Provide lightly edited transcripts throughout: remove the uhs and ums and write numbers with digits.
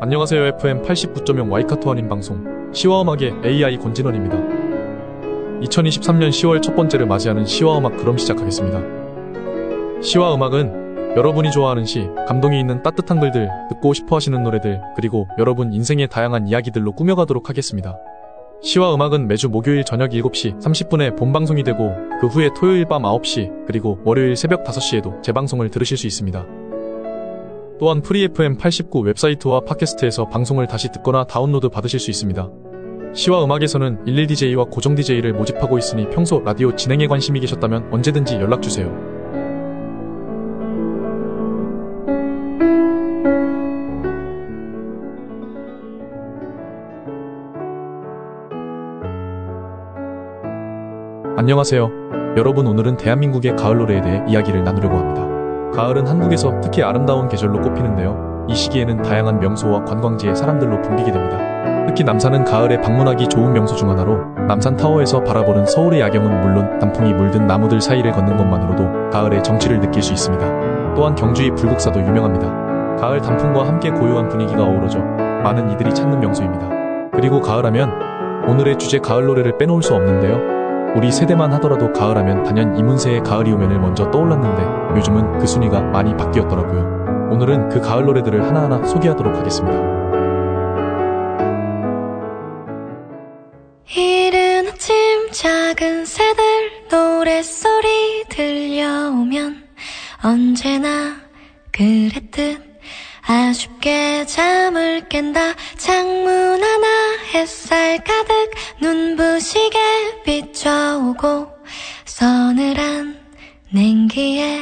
안녕하세요. FM 89.0 와이카토 한인 방송 시와음악의 AI 권진원입니다. 2023년 10월 첫 번째를 맞이하는 시와음악 그럼 시작하겠습니다. 시와음악은 여러분이 좋아하는 시, 감동이 있는 따뜻한 글들, 듣고 싶어 하시는 노래들, 그리고 여러분 인생의 다양한 이야기들로 꾸며가도록 하겠습니다. 시와음악은 매주 목요일 저녁 7시 30분에 본방송이 되고 그 후에 토요일 밤 9시 그리고 월요일 새벽 5시에도 재방송을 들으실 수 있습니다. 또한 프리 FM 89 웹사이트와 팟캐스트에서 방송을 다시 듣거나 다운로드 받으실 수 있습니다. 시와 음악에서는 11DJ와 고정 DJ를 모집하고 있으니 평소 라디오 진행에 관심이 계셨다면 언제든지 연락주세요. 안녕하세요. 여러분, 오늘은 대한민국의 가을 노래에 대해 이야기를 나누려고 합니다. 가을은 한국에서 특히 아름다운 계절로 꼽히는데요. 이 시기에는 다양한 명소와 관광지의 사람들로 붐비게 됩니다. 특히 남산은 가을에 방문하기 좋은 명소 중 하나로 남산타워에서 바라보는 서울의 야경은 물론 단풍이 물든 나무들 사이를 걷는 것만으로도 가을의 정취를 느낄 수 있습니다. 또한 경주의 불국사도 유명합니다. 가을 단풍과 함께 고요한 분위기가 어우러져 많은 이들이 찾는 명소입니다. 그리고 가을하면 오늘의 주제 가을 노래를 빼놓을 수 없는데요. 우리 세대만 하더라도 가을하면 단연 이문세의 가을이 오면을 먼저 떠올랐는데 요즘은 그 순위가 많이 바뀌었더라고요. 오늘은 그 가을 노래들을 하나하나 소개하도록 하겠습니다. 이른 아침 작은 새들 노랫소리 들려오면 언제나 그랬듯 아쉽게 잠을 깬다. 창문 하나 햇살 가득 눈부시게 비춰오고 서늘한 냉기에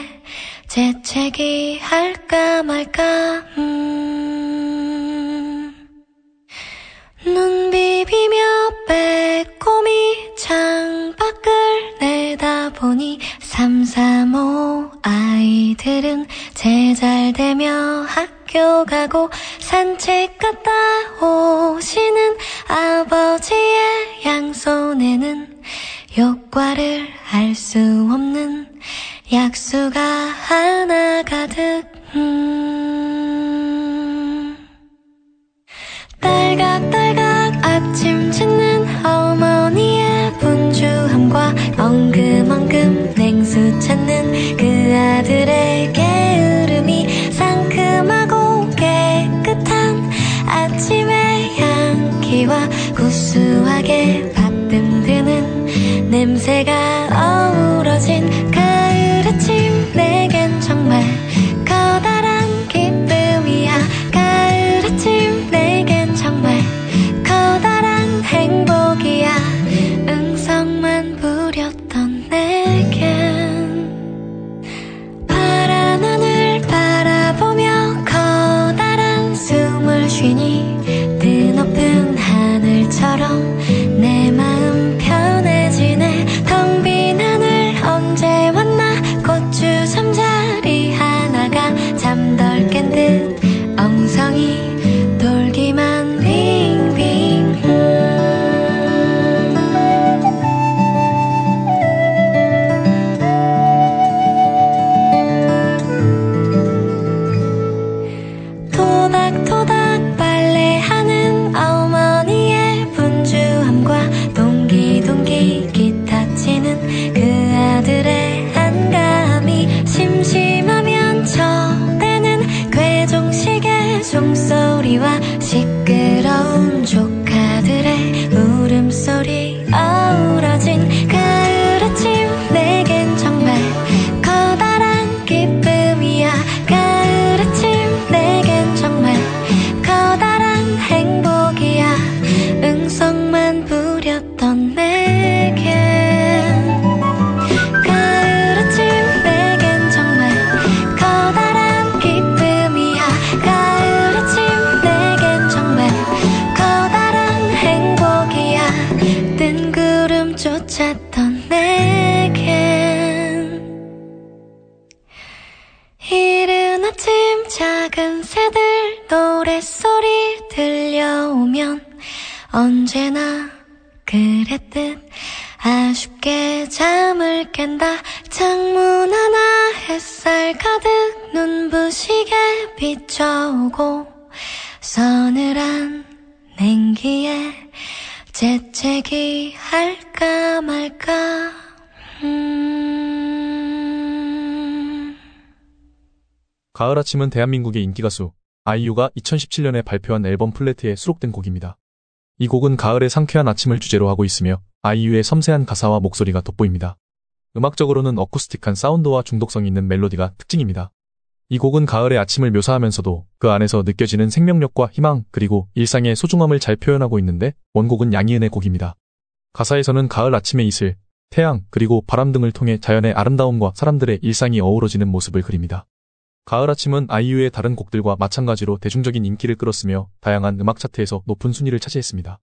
재채기 할까 말까 눈 비비며 빼꼼히 창밖을 내다보니 335 아이들은 제잘되며 학교 가고 산책 갔다 오시는 아버지의 양손에는 욕과를 알 수 없는 약수가 하나 가득 딸각딸각 아침 짓는 어머니의 분주함과 엉금엉금 냉수 찾는 그 아들의 게으름이 상큼하고 깨끗한 아침의 향기와 구수하게 밥뜸드는 냄새가 어우러진 가을 아침 내겐 정말 커다란 기쁨이야. 가을 아침 내겐 정말 커다란 행복이야. 응성만 부렸던 내겐 파란 하늘 바라보며 커다란 숨을 쉬니 뜨높은 하늘처럼 내 마음 편해지네. 텅 빈 하늘 언제 왔나 고추 잠자리 하나가 잠덜 깬 듯 엉성이 돌기만 빙빙 토닥토닥 빨래하는 어머니의 분주함과 동기동기 기타 치는 그 아들의 한가함이 심심하면 저대는 괴종식의 종소리와 시끄러운 조카들의 울음소리 어우러진 가을 아침 내겐 정말 커다란 기쁨이야. 가을 아침 내겐 정말 커다란 행복이야. 응성만 부렸던 내겐 가을 아침 내겐 정말 커다란 기쁨이야. 작은 새들 노랫소리 들려오면 언제나 그랬듯 아쉽게 잠을 깬다. 창문 하나 햇살 가득 눈부시게 비춰오고 서늘한 냉기에 재채기 할까 말까. 가을 아침은 대한민국의 인기가수 아이유가 2017년에 발표한 앨범 플래트에 수록된 곡입니다. 이 곡은 가을의 상쾌한 아침을 주제로 하고 있으며 아이유의 섬세한 가사와 목소리가 돋보입니다. 음악적으로는 어쿠스틱한 사운드와 중독성 있는 멜로디가 특징입니다. 이 곡은 가을의 아침을 묘사하면서도 그 안에서 느껴지는 생명력과 희망 그리고 일상의 소중함을 잘 표현하고 있는데 원곡은 양희은의 곡입니다. 가사에서는 가을 아침의 이슬, 태양 그리고 바람 등을 통해 자연의 아름다움과 사람들의 일상이 어우러지는 모습을 그립니다. 가을 아침은 아이유의 다른 곡들과 마찬가지로 대중적인 인기를 끌었으며 다양한 음악 차트에서 높은 순위를 차지했습니다.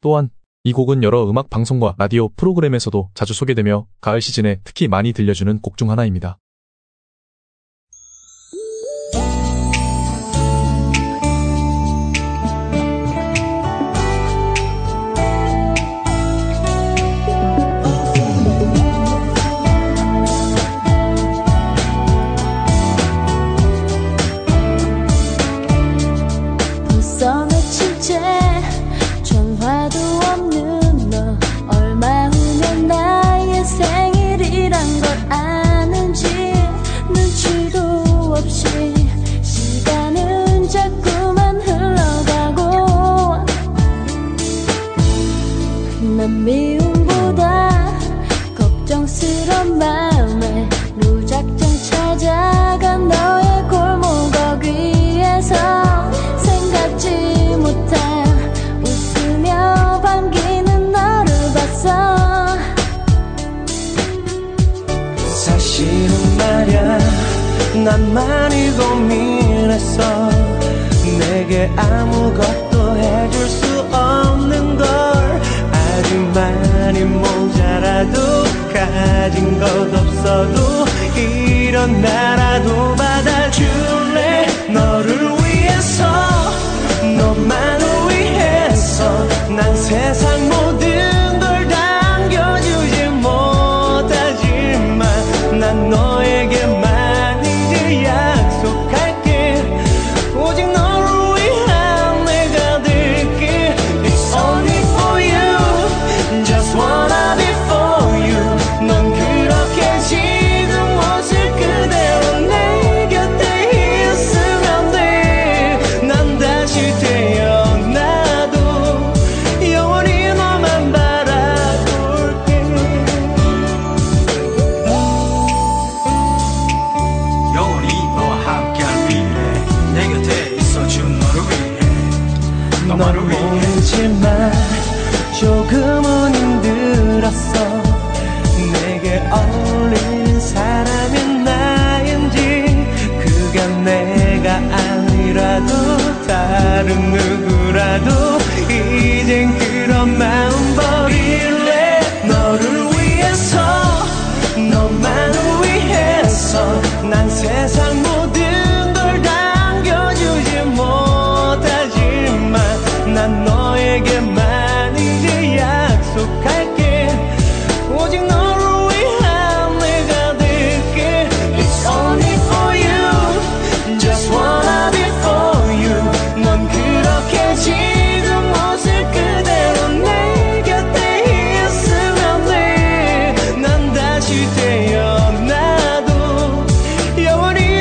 또한 이 곡은 여러 음악 방송과 라디오 프로그램에서도 자주 소개되며 가을 시즌에 특히 많이 들려주는 곡 중 하나입니다. 미움보다 걱정스러운 마음에 무작정 찾아간 너의 골목 위에서 생각지 못한 웃으며 반기는 너를 봤어. 사실은 말야 난 많이 고민했어. 내게 아무것도 해줄 수 없는 걸 많이 모자라도 가진 것 없어도 이런 나라도 받아줄래. 너를 위해서 너만 위해서 난 세상 모든 걸 당겨주지 못하지만 난 너에게만 이제 약속할게. 오직 너를 위한 내가 될게. It's only for you. Just wanna be for you. 넌 그렇게 지금 모습 그대로 내 곁에 있으면 돼. 난 다시 태어나도 영원히 너만 바라볼게. 영원히 너와 함께할 미래 내 곁에 있어준 너를 위해 너만을 위해. 넌 모르지만 조금은 내게 어울리는 사람이 나인지 그가 내가 아니라도 다른 누구라도 이젠 그런 마음 버릴래. 너를 위해서 너만 위해서 난 세상 모든 걸 당겨주지 못하지만 난 너에게만 이제 약속할게. 태어나도 영원히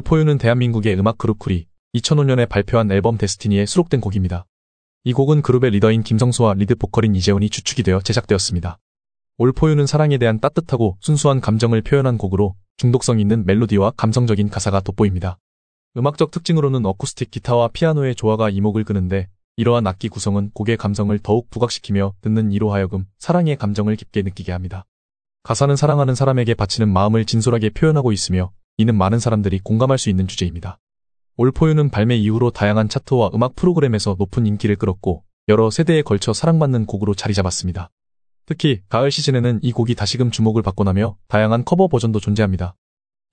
울포유는 대한민국의 음악 그룹 쿨이 2005년에 발표한 앨범 데스티니에 수록된 곡입니다. 이 곡은 그룹의 리더인 김성수와 리드 보컬인 이재훈이 주축이 되어 제작되었습니다. 울포유는 사랑에 대한 따뜻하고 순수한 감정을 표현한 곡으로 중독성 있는 멜로디와 감성적인 가사가 돋보입니다. 음악적 특징으로는 어쿠스틱 기타와 피아노의 조화가 이목을 끄는데 이러한 악기 구성은 곡의 감성을 더욱 부각시키며 듣는 이로 하여금 사랑의 감정을 깊게 느끼게 합니다. 가사는 사랑하는 사람에게 바치는 마음을 진솔하게 표현하고 있으며 이는 많은 사람들이 공감할 수 있는 주제입니다. 올포유는 발매 이후로 다양한 차트와 음악 프로그램에서 높은 인기를 끌었고 여러 세대에 걸쳐 사랑받는 곡으로 자리 잡았습니다. 특히 가을 시즌에는 이 곡이 다시금 주목을 받고나며 다양한 커버 버전도 존재합니다.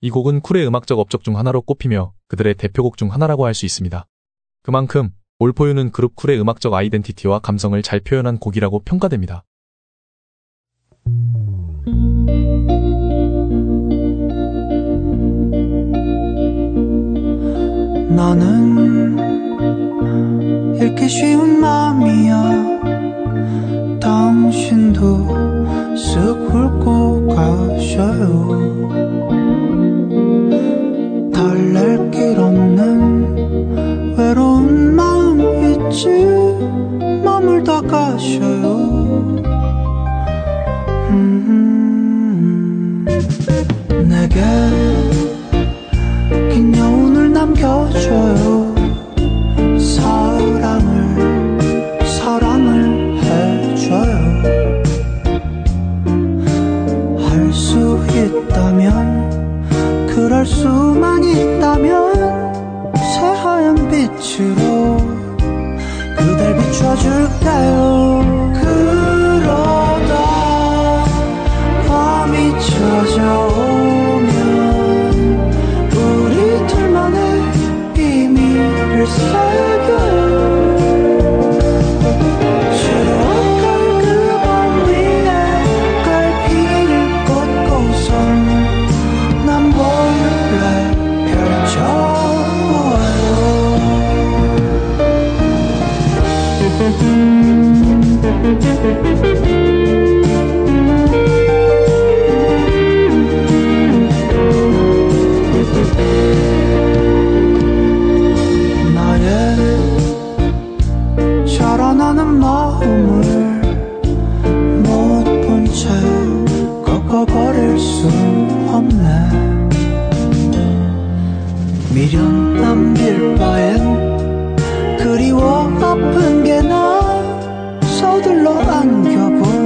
이 곡은 쿨의 음악적 업적 중 하나로 꼽히며 그들의 대표곡 중 하나라고 할 수 있습니다. 그만큼 올포유는 그룹 쿨의 음악적 아이덴티티와 감성을 잘 표현한 곡이라고 평가됩니다. 나는 읽기 쉬운 마음이야. 당신도 쓱 훑고 가셔요. 달랠 길 없는 외로운 마음 있지 머물다 가셔요. 내게 긴 여운을 남겨줘요. 사랑을 해줘요. 할 수 있다면, 그럴 수만 있다면 새하얀 빛으로 그댈 비춰줄게요. 그러다 밤이 찾아오 그리워 아픈 게 나 서둘러 안겨보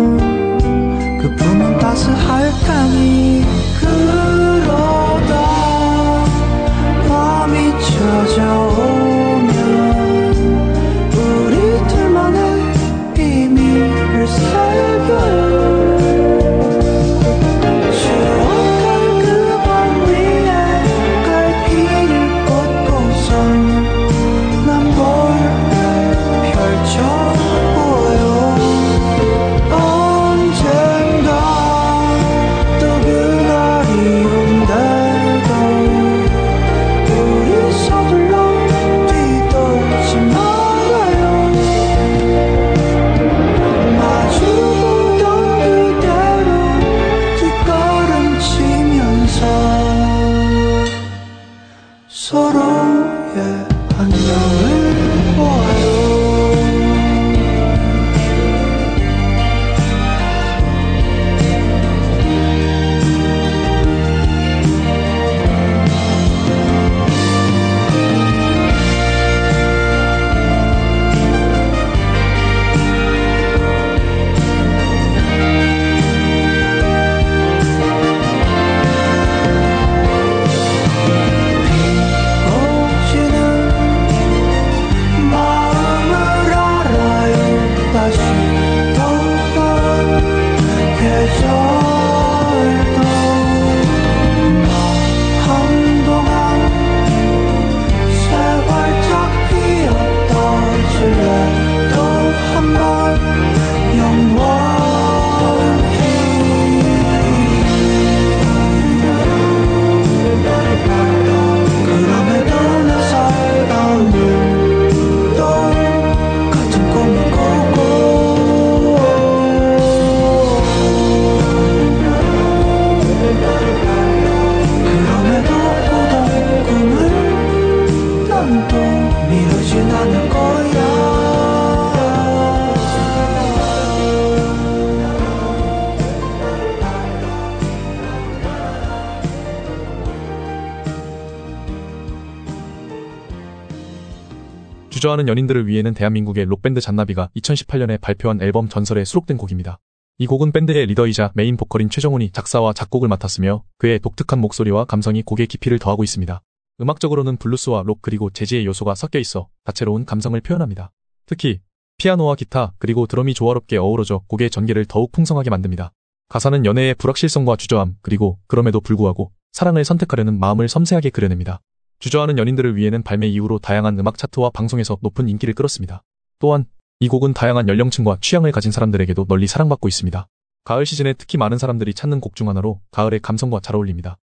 주저하는 연인들을 위해는 대한민국의 록밴드 잔나비가 2018년에 발표한 앨범 전설에 수록된 곡입니다. 이 곡은 밴드의 리더이자 메인 보컬인 최정훈이 작사와 작곡을 맡았으며 그의 독특한 목소리와 감성이 곡의 깊이를 더하고 있습니다. 음악적으로는 블루스와 록 그리고 재즈의 요소가 섞여 있어 다채로운 감성을 표현합니다. 특히 피아노와 기타 그리고 드럼이 조화롭게 어우러져 곡의 전개를 더욱 풍성하게 만듭니다. 가사는 연애의 불확실성과 주저함 그리고 그럼에도 불구하고 사랑을 선택하려는 마음을 섬세하게 그려냅니다. 주저하는 연인들을 위해는 발매 이후로 다양한 음악 차트와 방송에서 높은 인기를 끌었습니다. 또한 이 곡은 다양한 연령층과 취향을 가진 사람들에게도 널리 사랑받고 있습니다. 가을 시즌에 특히 많은 사람들이 찾는 곡 중 하나로 가을의 감성과 잘 어울립니다.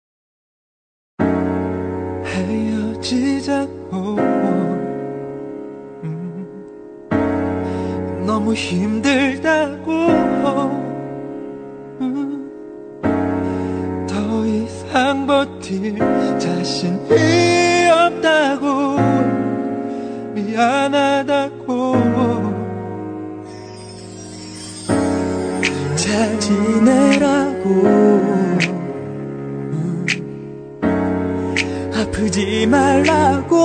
헤어지자고 너무 힘들다고 더 이상 버틸 자신이 없다고 미안하다고 잘 지내라고 아프지 말라고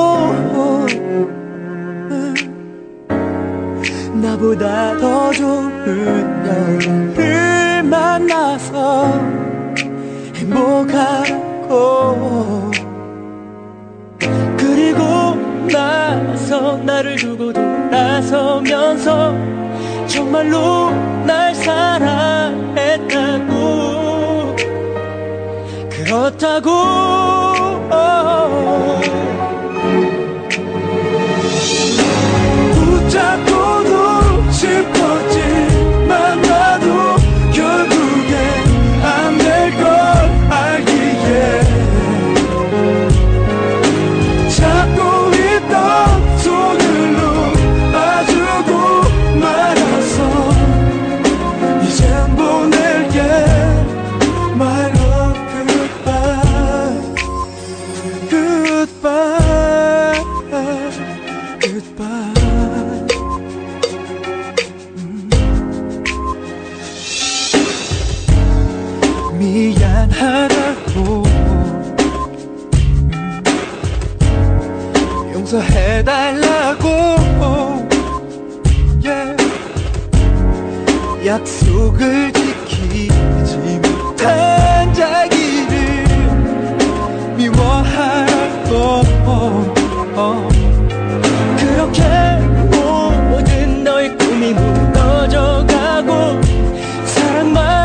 나보다 더 좋은 연인을 만나서 행복하고 그리고 나서 나를 두고 돌아서면서 정말로 날 사랑했다고 그렇다고 붙잡고도 싶었지만 나도 결국엔 안 될 걸 알기에 잡고 있던 손을 놓아주고 말았어. 이젠 보낼게 My love goodbye goodbye goodbye. 미안하다고 용서해달라고 yeah. 약속을 지키지 못한 자기를 미워하고 그렇게 모든 너의 꿈이 무너져가고 사랑만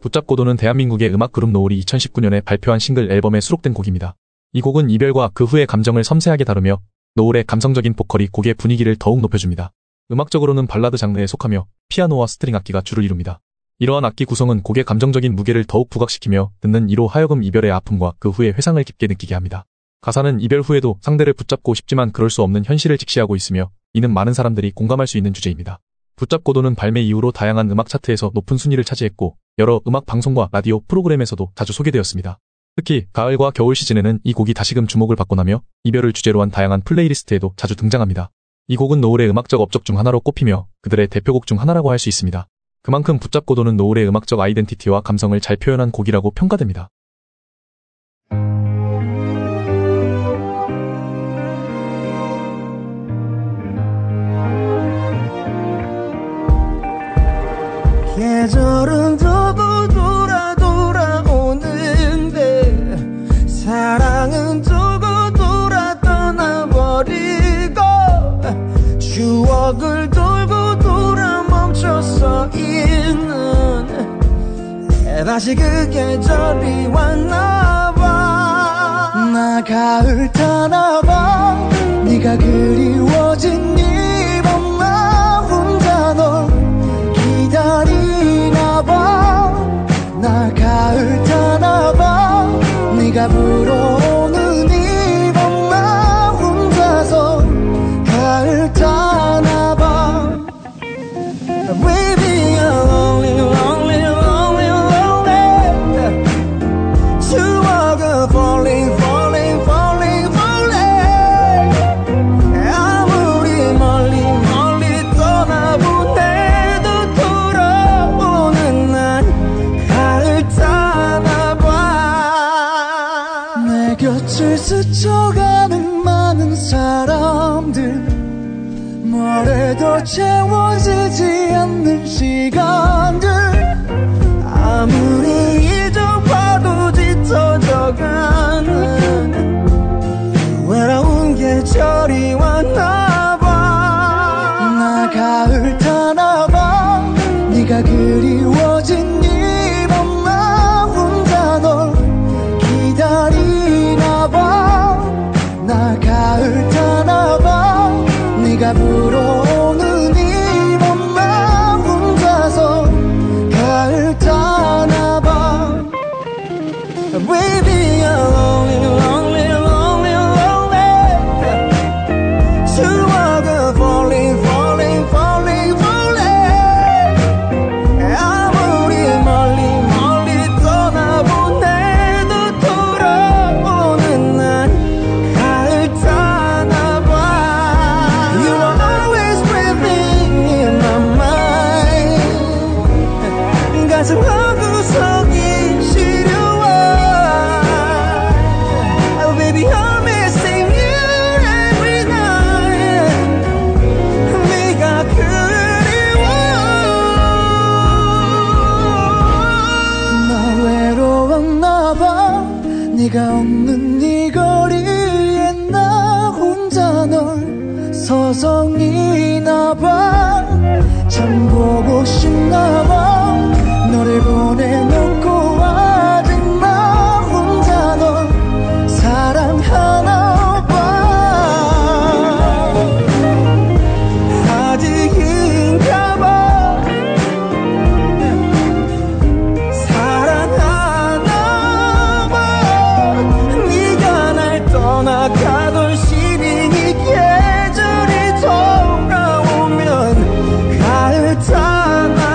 붙잡고도는 대한민국의 음악 그룹 노을이 2019년에 발표한 싱글 앨범에 수록된 곡입니다. 이 곡은 이별과 그 후의 감정을 섬세하게 다루며 노을의 감성적인 보컬이 곡의 분위기를 더욱 높여줍니다. 음악적으로는 발라드 장르에 속하며 피아노와 스트링 악기가 주를 이룹니다. 이러한 악기 구성은 곡의 감정적인 무게를 더욱 부각시키며 듣는 이로 하여금 이별의 아픔과 그 후의 회상을 깊게 느끼게 합니다. 가사는 이별 후에도 상대를 붙잡고 싶지만 그럴 수 없는 현실을 직시하고 있으며 이는 많은 사람들이 공감할 수 있는 주제입니다. 붙잡고도는 발매 이후로 다양한 음악 차트에서 높은 순위를 차지했고 여러 음악 방송과 라디오 프로그램에서도 자주 소개되었습니다. 특히 가을과 겨울 시즌에는 이 곡이 다시금 주목을 받고나며 이별을 주제로 한 다양한 플레이리스트에도 자주 등장합니다. 이 곡은 노을의 음악적 업적 중 하나로 꼽히며 그들의 대표곡 중 하나라고 할 수 있습니다. 그만큼 붙잡고 도는 노을의 음악적 아이덴티티와 감성을 잘 표현한 곡이라고 평가됩니다. 계절은 더고 돌아 돌아오는데 사랑은 두고 돌아 떠나버리고 추억을 돌고 돌아 멈춰서 있는 다시 그 계절이 왔나봐. 나 가을 타나봐. 네가 그리워진 이밤 나 혼자 널 기다리나봐. 나 가을 타나봐. 네가 불어오는 이밤 나 혼자서 가을 타나봐. Baby you're lonely lonely lonely lonely. 추억은 falling falling falling falling. 아무리 멀리 멀리 떠나보내도 돌아오는 날 가을 타나봐. 내 곁을 스쳐가는 많은 사람들 뭐래도 채워지지 않는 시간들 아무리 잊어봐도 짙어져가는 외로운 계절이 왔나봐. 나 가을 타나봐. 네가 그리워진 이 밤 나 혼자 널 기다리나봐. 나 가을 타나봐. 네가 불어오는 이 밤 나 혼자서 가을 타나봐. Baby you're lonely lonely lonely lonely. 추억은 falling falling falling falling. 아무리 멀리 멀리 떠나보내도 돌아오는 날 가을 타나봐. 가슴 한 구석이 시려워. Oh baby I'm missing you every night. 네가 그리워. 나 외로웠나 봐. 네가 없는 이 거리에 나 혼자 널 서성이나 봐. 참 보고 싶나 봐. 너를 보내놓고 아직 나 혼자 널 사랑하나 봐. 아직인가 봐. 사랑하나 봐. 네가 날 떠나가던 시린 이 계절이 돌아오면 가을 타나.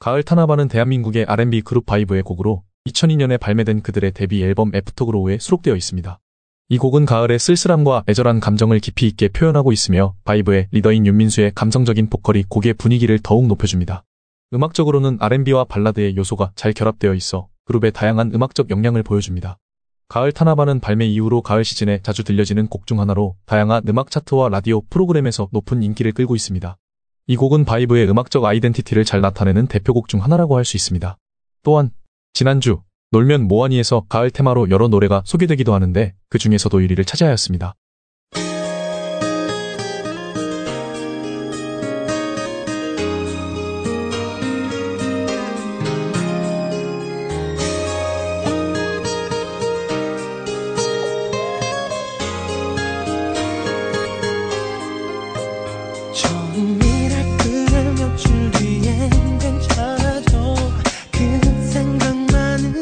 가을 타나바는 대한민국의 R&B 그룹 바이브의 곡으로 2002년에 발매된 그들의 데뷔 앨범 애프터 그로우에 수록되어 있습니다. 이 곡은 가을의 쓸쓸함과 애절한 감정을 깊이 있게 표현하고 있으며 바이브의 리더인 윤민수의 감성적인 보컬이 곡의 분위기를 더욱 높여줍니다. 음악적으로는 R&B와 발라드의 요소가 잘 결합되어 있어 그룹의 다양한 음악적 역량을 보여줍니다. 가을 타나바는 발매 이후로 가을 시즌에 자주 들려지는 곡 중 하나로 다양한 음악 차트와 라디오 프로그램에서 높은 인기를 끌고 있습니다. 이 곡은 바이브의 음악적 아이덴티티를 잘 나타내는 대표곡 중 하나라고 할 수 있습니다. 또한 지난주 놀면 뭐하니에서 가을 테마로 여러 노래가 소개되기도 하는데 그 중에서도 1위를 차지하였습니다. 그 생각만은